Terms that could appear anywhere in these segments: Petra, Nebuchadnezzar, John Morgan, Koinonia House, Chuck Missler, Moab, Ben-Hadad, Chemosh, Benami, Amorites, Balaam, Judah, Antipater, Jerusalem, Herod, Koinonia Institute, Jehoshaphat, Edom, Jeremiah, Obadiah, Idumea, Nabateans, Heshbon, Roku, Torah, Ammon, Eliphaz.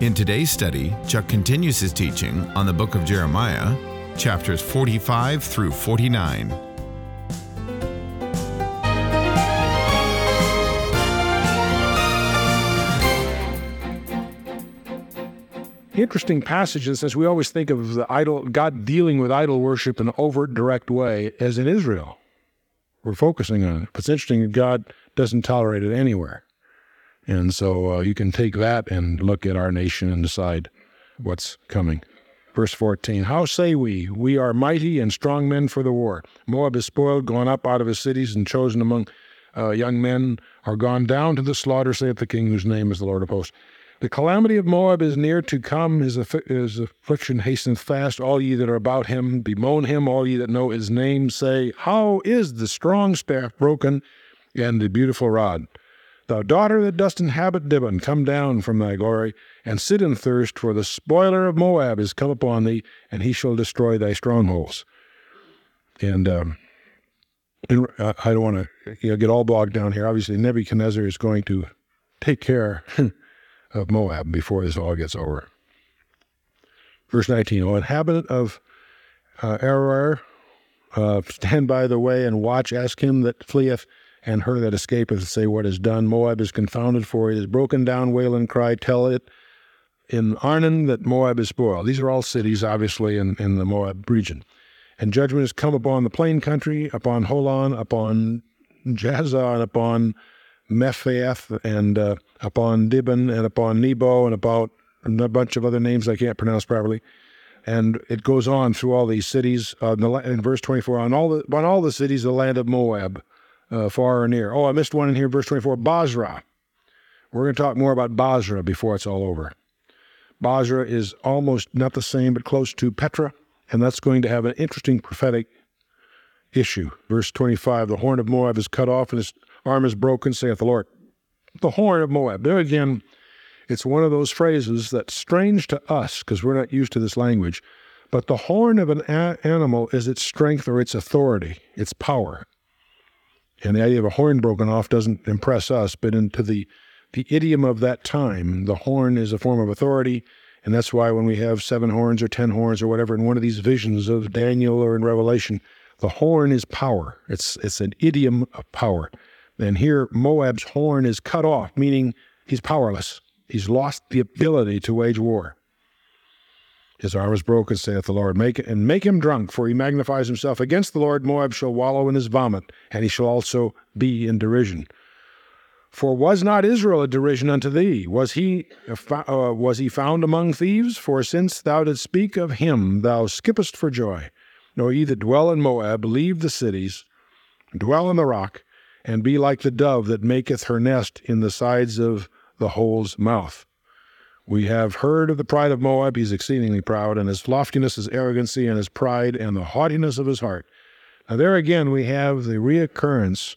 In today's study, Chuck continues his teaching on the book of Jeremiah, chapters 45 through 49. Interesting passages, as we always think of the idol, God dealing with idol worship in an overt, direct way, as in Israel. We're focusing on it. But it's interesting that God doesn't tolerate it anywhere. And so you can take that and look at our nation and decide what's coming. Verse 14, how say we? We are mighty and strong men for the war. Moab is spoiled, gone up out of his cities, and chosen among young men are gone down to the slaughter, saith the king, whose name is the Lord of hosts. The calamity of Moab is near to come, his affliction hasteneth fast. All ye that are about him bemoan him, all ye that know his name say, how is the strong staff broken, and the beautiful rod? Thou daughter that dost inhabit Dibon, come down from thy glory, and sit in thirst, for the spoiler of Moab is come upon thee, and he shall destroy thy strongholds. And I don't want to get all bogged down here. Obviously, Nebuchadnezzar is going to take care of Moab before this all gets over. Verse 19, O inhabitant of Arar, stand by the way and watch, ask him that fleeth and her that escapeth, say what is done. Moab is confounded, for it is broken down, wail and cry, tell it in Arnon that Moab is spoiled. These are all cities, obviously, in the Moab region. And judgment is come upon the plain country, upon Holon, upon Jaza, and upon Mephaeth, and upon Dibon, and upon Nebo, and about a bunch of other names I can't pronounce properly. And it goes on through all these cities. In verse 24, on all the cities of the land of Moab, far or near. Oh, I missed one in here, verse 24, Basra. We're going to talk more about Basra before it's all over. Basra is almost not the same, but close to Petra, and that's going to have an interesting prophetic issue. Verse 25, the horn of Moab is cut off, and his arm is broken, saith the Lord. The horn of Moab. There again, it's one of those phrases that's strange to us because we're not used to this language, but the horn of an animal is its strength or its authority, its power. And the idea of a horn broken off doesn't impress us, but into the idiom of that time, the horn is a form of authority, and that's why when we have 7 horns or 10 horns or whatever in one of these visions of Daniel or in Revelation, the horn is power. It's an idiom of power. And here, Moab's horn is cut off, meaning he's powerless. He's lost the ability to wage war. His arm is broken, saith the Lord. Make him drunk, for he magnifies himself against the Lord. Moab shall wallow in his vomit, and he shall also be in derision. For was not Israel a derision unto thee? Was he found among thieves? For since thou didst speak of him, thou skippest for joy. Nor ye that dwell in Moab, leave the cities, dwell in the rock, and be like the dove that maketh her nest in the sides of the hole's mouth. We have heard of the pride of Moab. He's exceedingly proud, and his loftiness, his arrogancy, and his pride, and the haughtiness of his heart. Now there again we have the reoccurrence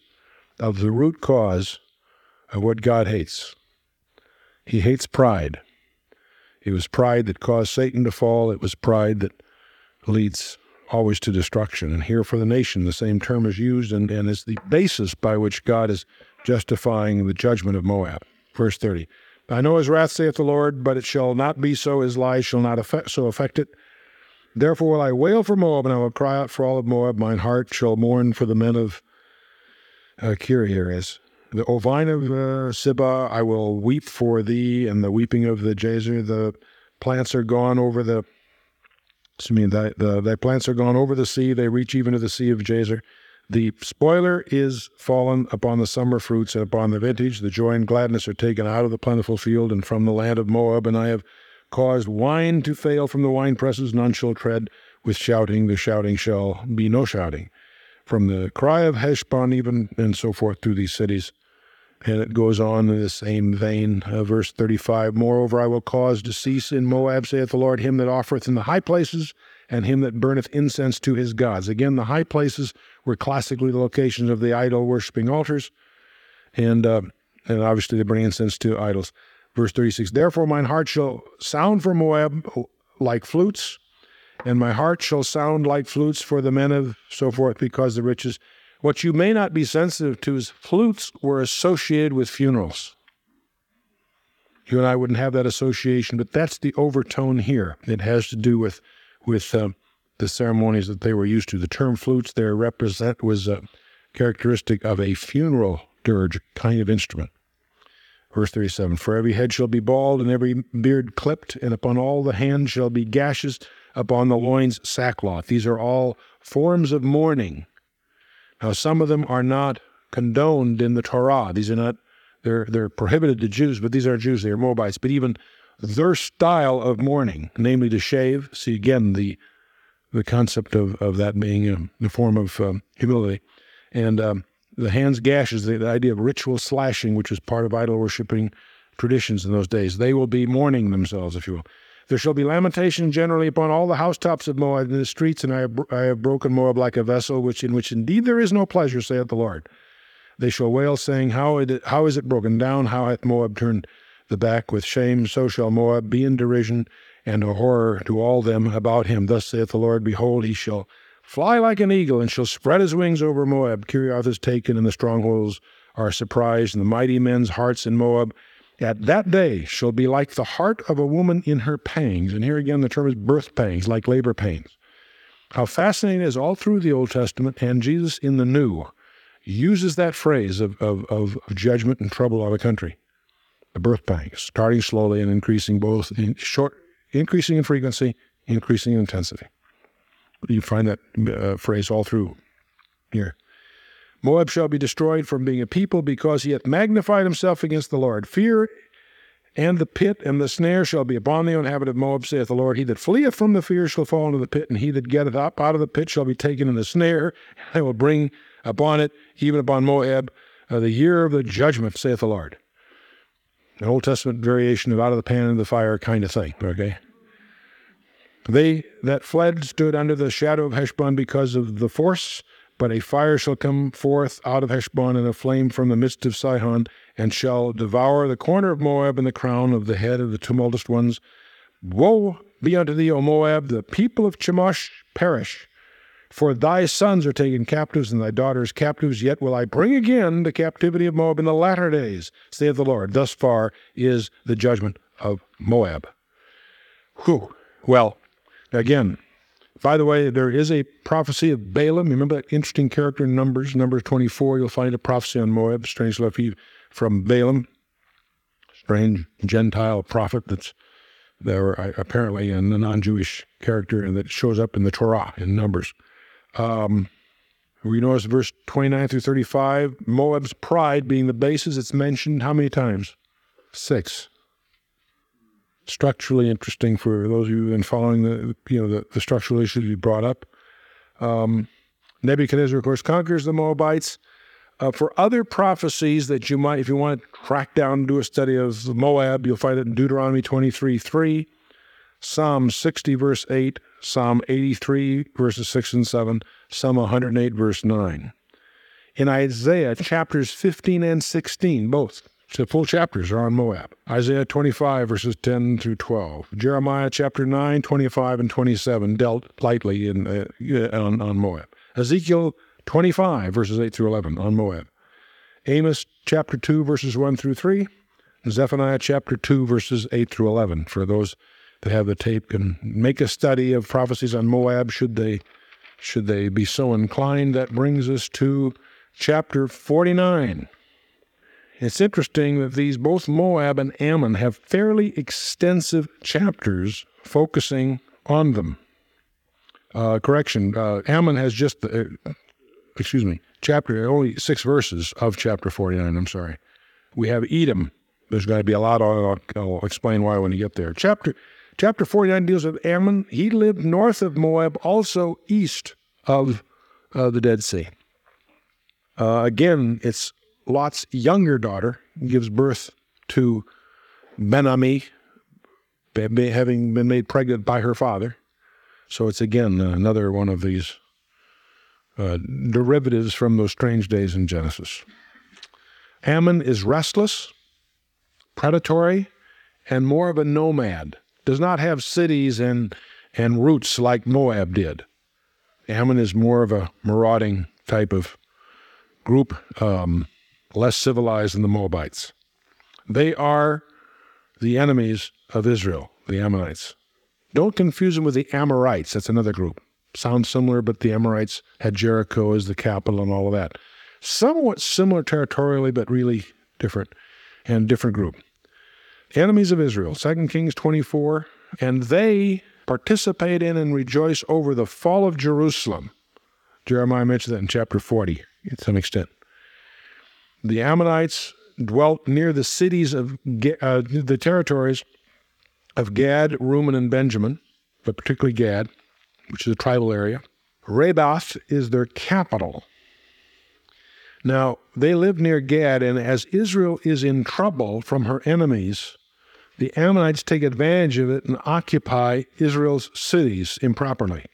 of the root cause of what God hates. He hates pride. It was pride that caused Satan to fall. It was pride that leads always to destruction. And here for the nation, the same term is used and is the basis by which God is justifying the judgment of Moab. Verse 30, I know his wrath, saith the Lord, but it shall not be so. His lies shall not affect it. Therefore will I wail for Moab, and I will cry out for all of Moab. Mine heart shall mourn for the men of Kiriath. The O vine of Sibah, I will weep for thee, and the weeping of the Jazer. The plants are gone over the thy plants are gone over the sea, they reach even to the sea of Jazer. The spoiler is fallen upon the summer fruits and upon the vintage. The joy and gladness are taken out of the plentiful field and from the land of Moab, and I have caused wine to fail from the winepresses. None shall tread with shouting. The shouting shall be no shouting. From the cry of Heshbon, even and so forth through these cities. And it goes on in the same vein, verse 35, moreover, I will cause to cease in Moab, saith the Lord, him that offereth in the high places, and him that burneth incense to his gods. Again, the high places were classically the locations of the idol-worshipping altars, and obviously they bring incense to idols. Verse 36, therefore mine heart shall sound for Moab like flutes, and my heart shall sound like flutes for the men of so forth, because the riches. What you may not be sensitive to is flutes were associated with funerals. You and I wouldn't have that association, but that's the overtone here. It has to do with the ceremonies that they were used to. The term flutes there was a characteristic of a funeral dirge kind of instrument. Verse 37, for every head shall be bald, and every beard clipped, and upon all the hands shall be gashes, upon the loins sackcloth. These are all forms of mourning. Now, some of them are not condoned in the Torah. These are not, they're prohibited to Jews, but these aren't Jews, they are Moabites. But even their style of mourning, namely to shave, see again the concept of that being the form of humility, and the hands gashes, the idea of ritual slashing, which was part of idol-worshipping traditions in those days. They will be mourning themselves, if you will. There shall be lamentation generally upon all the housetops of Moab and the streets, and I have broken Moab like a vessel, in which indeed there is no pleasure, saith the Lord. They shall wail, saying, How is it broken down? How hath Moab turned the back with shame? So shall Moab be in derision and a horror to all them about him. Thus saith the Lord, behold, he shall fly like an eagle, and shall spread his wings over Moab. Kirioth is taken, and the strongholds are surprised, and the mighty men's hearts in Moab. At that day shall be like the heart of a woman in her pangs. And here again the term is birth pangs, like labor pains. How fascinating it is, all through the Old Testament, and Jesus in the New uses that phrase of judgment and trouble of a country. The birth pangs, starting slowly and increasing both in short, increasing in frequency, increasing in intensity. You find that phrase all through here. Moab shall be destroyed from being a people, because he hath magnified himself against the Lord. Fear and the pit and the snare shall be upon the inhabitant of Moab, saith the Lord. He that fleeth from the fear shall fall into the pit, and he that getteth up out of the pit shall be taken in the snare. And I will bring upon it, even upon Moab, the year of the judgment, saith the Lord. An Old Testament variation of out of the pan into the fire kind of thing, okay? They that fled stood under the shadow of Heshbon because of the force, but a fire shall come forth out of Heshbon, and a flame from the midst of Sihon, and shall devour the corner of Moab and the crown of the head of the tumultuous ones. Woe be unto thee, O Moab, the people of Chemosh perish. For thy sons are taken captives, and thy daughters captives. Yet will I bring again the captivity of Moab in the latter days, saith the Lord. Thus far is the judgment of Moab. Whew. Well, again, by the way, there is a prophecy of Balaam. Remember that interesting character in Numbers, Numbers 24. You'll find a prophecy on Moab, strange refuge from Balaam, strange Gentile prophet that's there, apparently a non-Jewish character, and that shows up in the Torah in Numbers. We notice verse 29 through 35, Moab's pride being the basis. It's mentioned how many times? 6. Structurally interesting for those of you who've been following the structural issues we brought up. Nebuchadnezzar, of course, conquers the Moabites. For other prophecies that you might, if you want to track down and do a study of Moab, you'll find it in Deuteronomy 23:3, Psalm 60, verse 8, Psalm 83, verses 6 and 7, Psalm 108, verse 9. In Isaiah, chapters 15 and 16, both. The full chapters are on Moab. Isaiah 25, verses 10 through 12. Jeremiah chapter 9, 25 and 27 dealt lightly on Moab. Ezekiel 25, verses 8 through 11 on Moab. Amos chapter 2, verses 1 through 3. Zephaniah chapter 2, verses 8 through 11. For those that have the tape, can make a study of prophecies on Moab should they be so inclined. That brings us to chapter 49. It's interesting that these, both Moab and Ammon, have fairly extensive chapters focusing on them. Ammon has just, only 6 verses of chapter 49, I'm sorry. We have Edom. There's going to be a lot on it. I'll explain why when you get there. Chapter 49 deals with Ammon. He lived north of Moab, also east of the Dead Sea. Again, it's Lot's younger daughter gives birth to Benami, having been made pregnant by her father. So it's again another one of these derivatives from those strange days in Genesis. Ammon is restless, predatory, and more of a nomad. Does not have cities and roots like Moab did. Ammon is more of a marauding type of group, less civilized than the Moabites. They are the enemies of Israel, the Ammonites. Don't confuse them with the Amorites. That's another group. Sounds similar, but the Amorites had Jericho as the capital and all of that. Somewhat similar territorially, but really different, and different group. Enemies of Israel, 2 Kings 24, and they participate in and rejoice over the fall of Jerusalem. Jeremiah mentioned that in chapter 40, to some extent. The Ammonites dwelt near the cities of the territories of Gad, Reuben, and Benjamin, but particularly Gad, which is a tribal area. Rabath is their capital. Now, they live near Gad, and as Israel is in trouble from her enemies, the Ammonites take advantage of it and occupy Israel's cities improperly.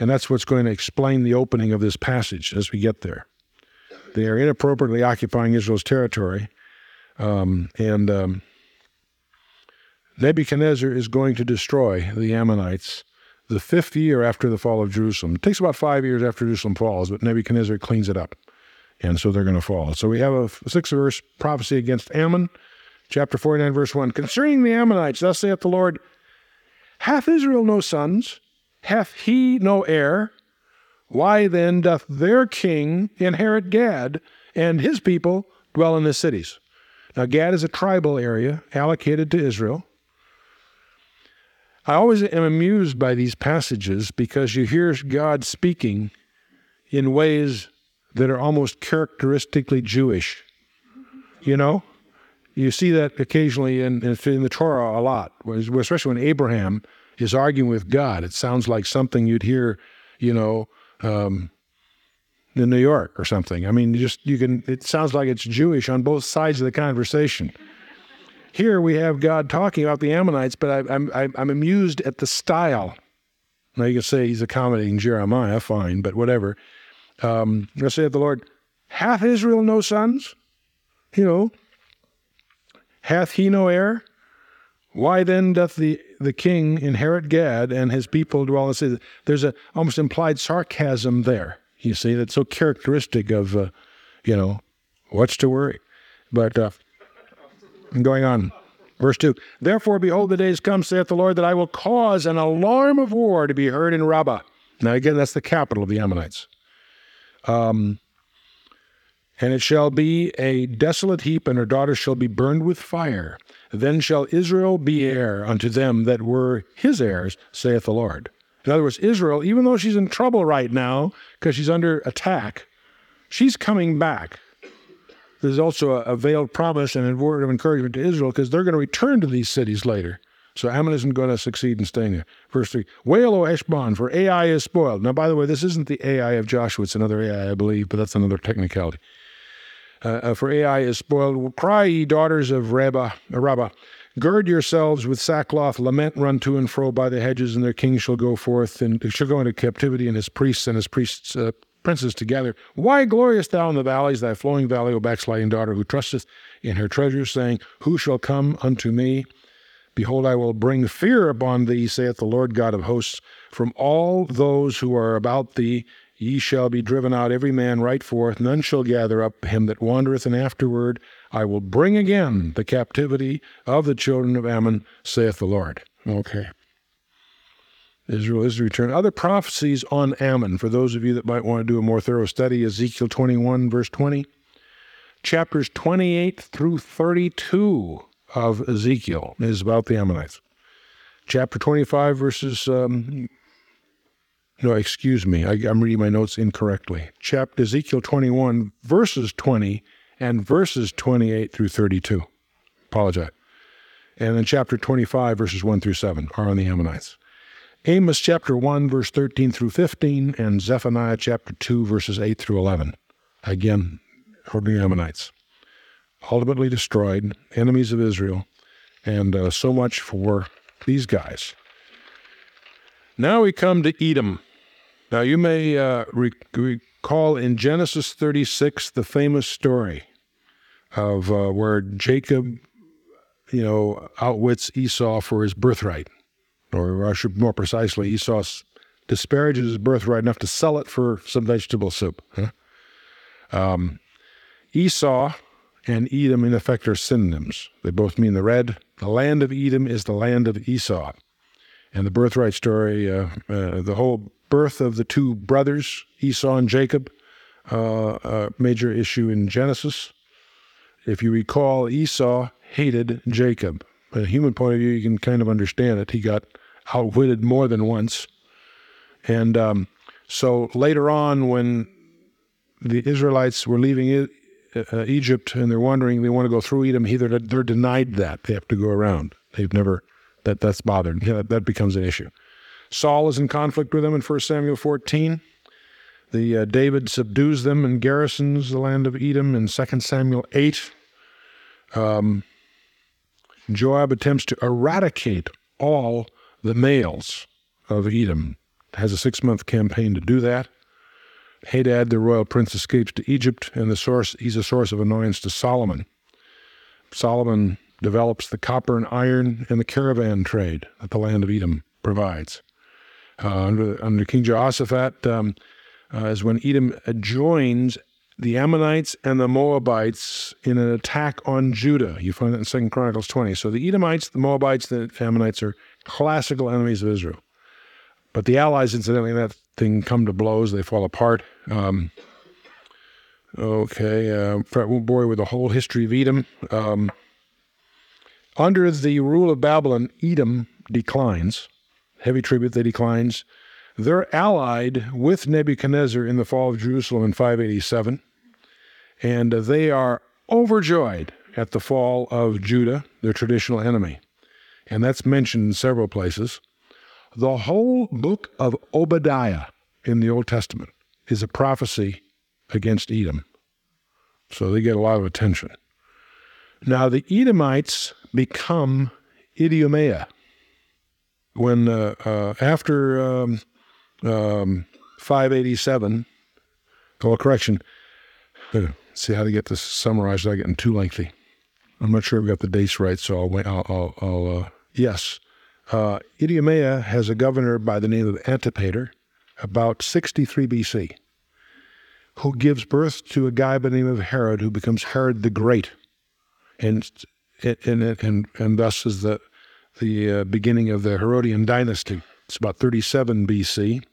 And that's what's going to explain the opening of this passage as we get there. They are inappropriately occupying Israel's territory, and Nebuchadnezzar is going to destroy the Ammonites the fifth year after the fall of Jerusalem. It takes about 5 years after Jerusalem falls, but Nebuchadnezzar cleans it up. And so they're going to fall. So we have a 6th verse prophecy against Ammon, chapter 49, verse 1. Concerning the Ammonites, thus saith the Lord, hath Israel no sons? Hath he no heir? Why then doth their king inherit Gad, and his people dwell in the cities? Now Gad is a tribal area allocated to Israel. I always am amused by these passages because you hear God speaking in ways that are almost characteristically Jewish. You know? You see that occasionally in the Torah a lot, especially when Abraham is arguing with God. It sounds like something you'd hear, in New York or something. I mean, it sounds like it's Jewish on both sides of the conversation. Here we have God talking about the Ammonites, but I'm amused at the style. Now you can say he's accommodating Jeremiah, fine, but whatever. Thus saith the Lord, hath Israel no sons? Hath he no heir? Why then doth the king inherit Gad, and his people dwell in the city? There's an almost implied sarcasm there, you see, that's so characteristic of, what's to worry? But going on, verse 2, therefore, behold, the days come, saith the Lord, that I will cause an alarm of war to be heard in Rabbah. Now again, that's the capital of the Ammonites. And it shall be a desolate heap, and her daughters shall be burned with fire. Then shall Israel be heir unto them that were his heirs, saith the Lord. In other words, Israel, even though she's in trouble right now because she's under attack, she's coming back. There's also a veiled promise and a word of encouragement to Israel because they're going to return to these cities later. So Ammon isn't going to succeed in staying there. Verse 3, wail, O Eshbon, for Ai is spoiled. Now, by the way, this isn't the Ai of Joshua. It's another Ai, I believe, but that's another technicality. For Ai is spoiled. Cry, ye daughters of Rabbah. Gird yourselves with sackcloth. Lament, run to and fro by the hedges, and their king shall go forth, and shall go into captivity, and his priests and his princes together. Why gloriest thou in the valleys, thy flowing valley, O backsliding daughter, who trusteth in her treasures, saying, who shall come unto me? Behold, I will bring fear upon thee, saith the Lord God of hosts. From all those who are about thee, ye shall be driven out, every man right forth. None shall gather up him that wandereth, and afterward I will bring again the captivity of the children of Ammon, saith the Lord. Okay. Israel is returned. Other prophecies on Ammon, for those of you that might want to do a more thorough study, Ezekiel 21, verse 20. Chapters 28 through 32. Of Ezekiel is about the Ammonites. Chapter 25 verses, I'm reading my notes incorrectly. Ezekiel 21 verses 20 and verses 28 through 32. Apologize. And then chapter 25 verses 1 through 7 are on the Ammonites. Amos chapter 1 verse 13 through 15 and Zephaniah chapter 2 verses 8 through 11. Again, the Ammonites. ultimately destroyed, enemies of Israel, and so much for these guys. Now we come to Edom. Now you may recall in Genesis 36 the famous story of where Jacob, you know, outwits Esau for his birthright, or I should more precisely, Esau disparages his birthright enough to sell it for some vegetable soup. Huh? Esau and Edom, in effect, are synonyms. They both mean the red. The land of Edom is the land of Esau. And the birthright story, the whole birth of the two brothers, Esau and Jacob, a major issue in Genesis. If you recall, Esau hated Jacob. From a human point of view, you can kind of understand it. He got outwitted more than once. And so later on, when the Israelites were leaving Egypt and they're wandering, they want to go through Edom, they're denied that. They have to go around. They've never... That's bothered. Yeah, that becomes an issue. Saul is in conflict with them in 1 Samuel 14. The David subdues them and garrisons the land of Edom in 2 Samuel 8. Joab attempts to eradicate all the males of Edom. Has a 6-month campaign to do that. Hadad, the royal prince, escapes to Egypt, and he's a source of annoyance to Solomon. Solomon develops the copper and iron and the caravan trade that the land of Edom provides. Under King Jehoshaphat is when Edom joins the Ammonites and the Moabites in an attack on Judah. You find that in 2 Chronicles 20. So the Edomites, the Moabites, the Ammonites are classical enemies of Israel. But the allies, incidentally, in that thing come to blows. They fall apart. Won't bore you with the whole history of Edom. Under the rule of Babylon, Edom declines, heavy tribute that declines. They're allied with Nebuchadnezzar in the fall of Jerusalem in 587, and they are overjoyed at the fall of Judah, their traditional enemy. And that's mentioned in several places. The whole book of Obadiah in the Old Testament is a prophecy against Edom. So they get a lot of attention. Now, the Edomites become Idumea. When, after 587, see how to get this summarized without getting too lengthy. I'm not sure I've got the dates right, so Idumea has a governor by the name of Antipater, about 63 BC, who gives birth to a guy by the name of Herod, who becomes Herod the Great. And thus is the beginning of the Herodian dynasty. It's about 37 BC.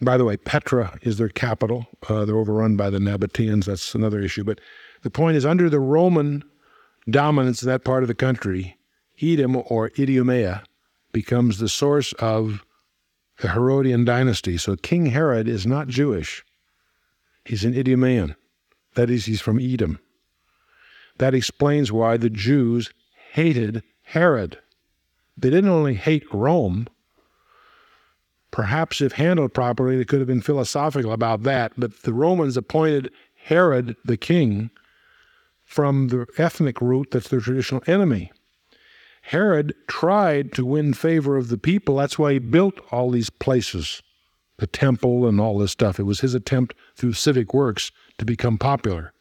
By the way, Petra is their capital. They're overrun by the Nabateans. That's another issue. But the point is, under the Roman dominance in that part of the country, Edom or Idumea becomes the source of the Herodian dynasty. So King Herod is not Jewish. He's an Idumean. That is, he's from Edom. That explains why the Jews hated Herod. They didn't only hate Rome. Perhaps if handled properly, they could have been philosophical about that, but the Romans appointed Herod the king from the ethnic root that's their traditional enemy. Herod tried to win favor of the people. That's why he built all these places, the temple and all this stuff. It was his attempt through civic works to become popular.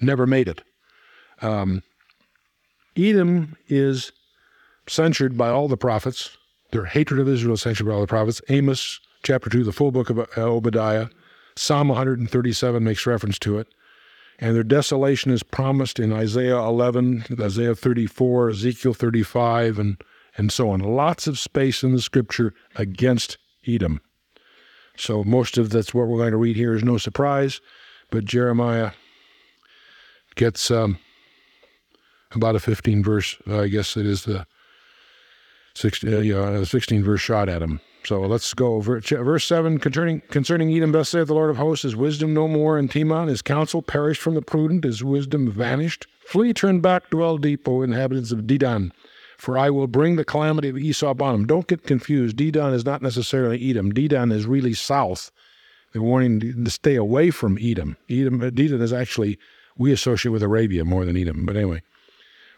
Never made it. Edom is censured by all the prophets. Their hatred of Israel is censured by all the prophets. Amos chapter 2, the full book of Obadiah. Psalm 137 makes reference to it. And their desolation is promised in Isaiah 11, Isaiah 34, Ezekiel 35, and so on. Lots of space in the scripture against Edom. So most of that's what we're going to read here is no surprise, but Jeremiah gets... about a 15-verse, I guess it is the 16-verse shot at him. So let's go. Verse 7, concerning Edom, thus saith the Lord of hosts, his wisdom no more in Teman, his counsel perished from the prudent, his wisdom vanished. Flee, turn back, dwell deep, O inhabitants of Dedan, for I will bring the calamity of Esau upon them. Don't get confused. Dedan is not necessarily Edom. Dedan is really south. They're warning to stay away from Edom. Dedan is actually We associate with Arabia more than Edom, but anyway.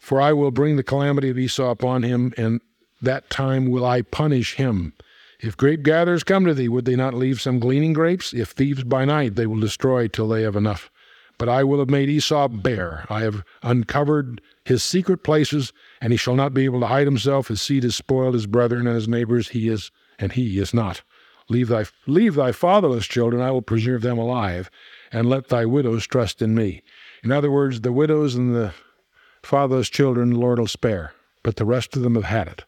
For I will bring the calamity of Esau upon him, and that time will I punish him. If grape gatherers come to thee, would they not leave some gleaning grapes? If thieves by night, they will destroy till they have enough. But I will have made Esau bare. I have uncovered his secret places, and he shall not be able to hide himself. His seed is spoiled, his brethren and his neighbors, he is not. Leave thy fatherless children, I will preserve them alive, and let thy widows trust in me. In other words, the widows and the fatherless children the Lord will spare, but the rest of them have had it.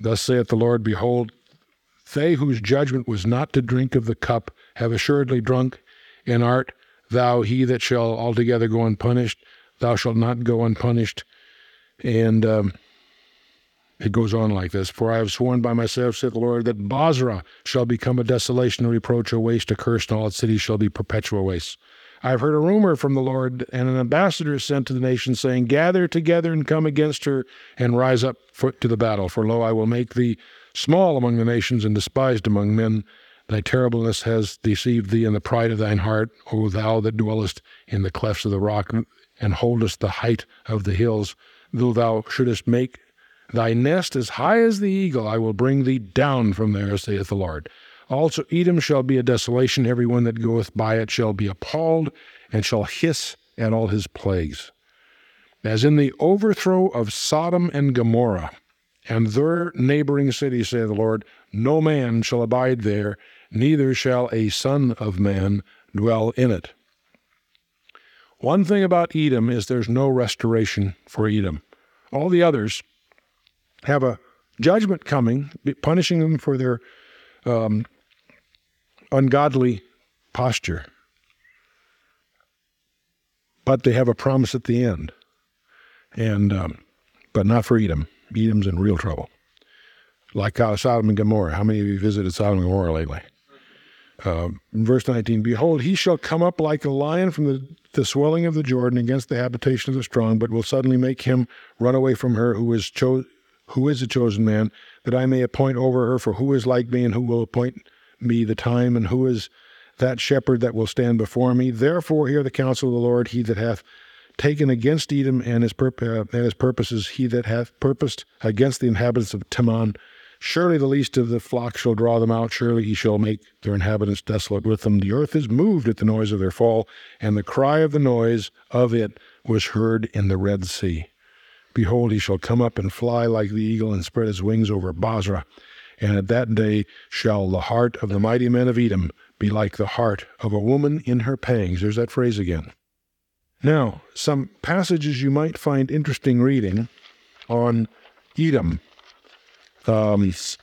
Thus saith the Lord, behold, they whose judgment was not to drink of the cup have assuredly drunk, and art thou he that shall altogether go unpunished. Thou shalt not go unpunished. And it goes on like this. For I have sworn by myself, saith the Lord, that Basra shall become a desolation, a reproach, a waste, a curse, and all its cities shall be perpetual wastes. I have heard a rumor from the Lord, and an ambassador is sent to the nation, saying, gather together and come against her, and rise up to the battle. For lo, I will make thee small among the nations and despised among men. Thy terribleness has deceived thee, and the pride of thine heart, O thou that dwellest in the clefts of the rock, and holdest the height of the hills. Though thou shouldest make thy nest as high as the eagle, I will bring thee down from there, saith the Lord. Also Edom shall be a desolation, every one that goeth by it shall be appalled, and shall hiss at all his plagues. As in the overthrow of Sodom and Gomorrah, and their neighboring cities, saith the Lord, no man shall abide there, neither shall a son of man dwell in it. One thing about Edom is there's no restoration for Edom. All the others have a judgment coming, punishing them for their ungodly posture. But they have a promise at the end, and but not for Edom. Edom's in real trouble. Like Sodom and Gomorrah. How many of you visited Sodom and Gomorrah lately? In verse 19, behold, he shall come up like a lion from the swelling of the Jordan against the habitation of the strong, but will suddenly make him run away from her who is a chosen man, that I may appoint over her, for who is like me, and who will appoint me the time, and who is that shepherd that will stand before me? Therefore hear the counsel of the Lord, he that hath taken against Edom and his purposes, he that hath purposed against the inhabitants of Teman. Surely the least of the flock shall draw them out. Surely he shall make their inhabitants desolate with them. The earth is moved at the noise of their fall, and the cry of the noise of it was heard in the Red Sea. Behold, he shall come up and fly like the eagle, and spread his wings over Basra. And at that day shall the heart of the mighty men of Edom be like the heart of a woman in her pangs. There's that phrase again. Now, some passages you might find interesting reading on Edom. As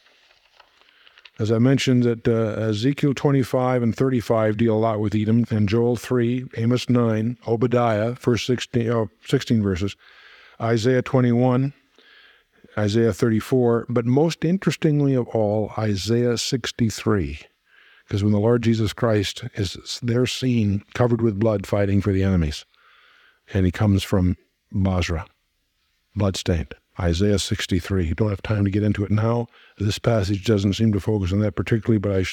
I mentioned, that Ezekiel 25 and 35 deal a lot with Edom, and Joel 3, Amos 9, Obadiah, first 16 verses, Isaiah 21, Isaiah 34, but most interestingly of all, Isaiah 63, because when the Lord Jesus Christ is there seen covered with blood fighting for the enemies, and he comes from Basra, bloodstained. Isaiah 63. You don't have time to get into it now. This passage doesn't seem to focus on that particularly, but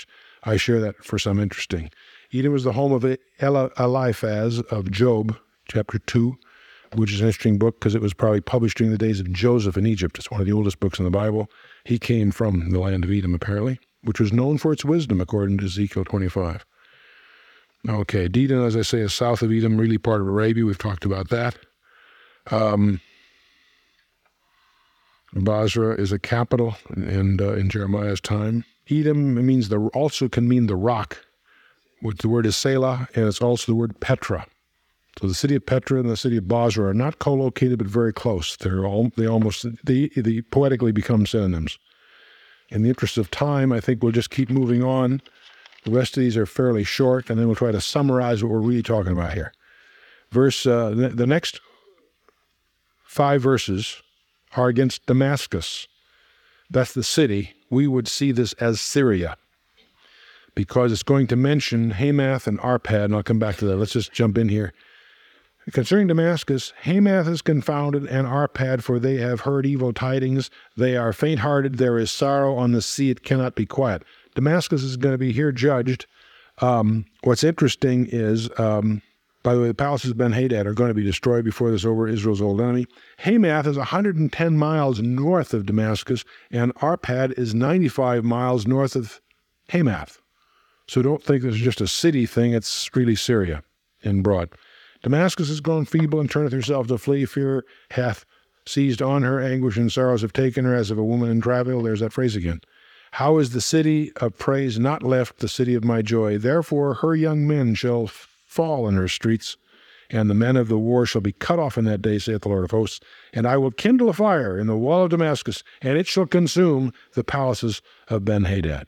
I share that for some interesting. Edom was the home of Eliphaz of Job, chapter 2, which is an interesting book because it was probably published during the days of Joseph in Egypt. It's one of the oldest books in the Bible. He came from the land of Edom, apparently, which was known for its wisdom, according to Ezekiel 25. Okay, Dedan, as I say, is south of Edom, really part of Arabia. We've talked about that. Basra is a capital, and in Jeremiah's time. Edom means also can mean the rock, which the word is Selah, and it's also the word Petra. So the city of Petra and the city of Basra are not co-located, but very close. They poetically become synonyms. In the interest of time, I think we'll just keep moving on. The rest of these are fairly short, and then we'll try to summarize what we're really talking about here. The next 5 verses are against Damascus. That's the city. We would see this as Syria, because it's going to mention Hamath and Arpad, and I'll come back to that. Let's just jump in here. Concerning Damascus, Hamath is confounded, and Arpad, for they have heard evil tidings. They are faint-hearted. There is sorrow on the sea. It cannot be quiet. Damascus is going to be here judged. What's interesting is By the way, the palaces of Ben-Hadad are going to be destroyed before this over, Israel's old enemy. Hamath is 110 miles north of Damascus, and Arpad is 95 miles north of Hamath. So don't think this is just a city thing. It's really Syria in broad. Damascus is grown feeble and turneth herself to flee. Fear hath seized on her. Anguish and sorrows have taken her as of a woman in travail. There's that phrase again. How is the city of praise not left, the city of my joy? Therefore her young men shall fall in her streets, and the men of the war shall be cut off in that day, saith the Lord of hosts. And I will kindle a fire in the wall of Damascus, and it shall consume the palaces of Ben-Hadad.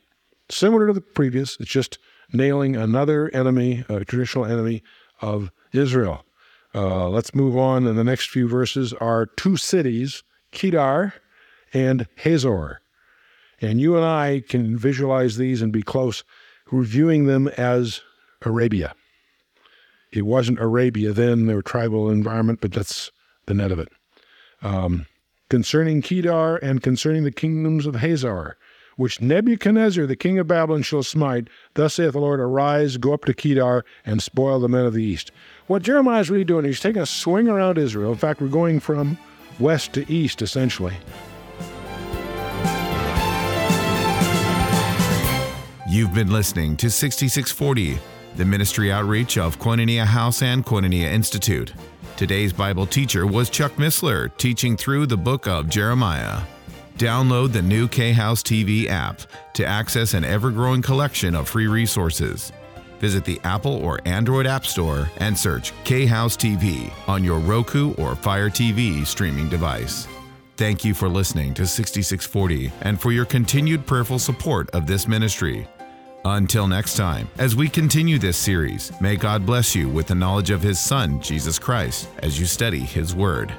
Similar to the previous, it's just nailing another enemy, a traditional enemy of Israel. Let's move on, and the next few verses are two cities, Kedar and Hazor. And you and I can visualize these and be close, reviewing them as Arabia. It wasn't Arabia then, their tribal environment, but that's the net of it. Concerning Kedar and concerning the kingdoms of Hazor, which Nebuchadnezzar, the king of Babylon, shall smite, thus saith the Lord, arise, go up to Kedar, and spoil the men of the east. What Jeremiah is really doing, he's taking a swing around Israel. In fact, we're going from west to east, essentially. You've been listening to 6640, the ministry outreach of Koinonia House and Koinonia Institute. Today's Bible teacher was Chuck Missler, teaching through the book of Jeremiah. Download the new K-House TV app to access an ever-growing collection of free resources. Visit the Apple or Android App Store and search K-House TV on your Roku or Fire TV streaming device. Thank you for listening to 6640 and for your continued prayerful support of this ministry. Until next time, as we continue this series, may God bless you with the knowledge of His Son, Jesus Christ, as you study His Word.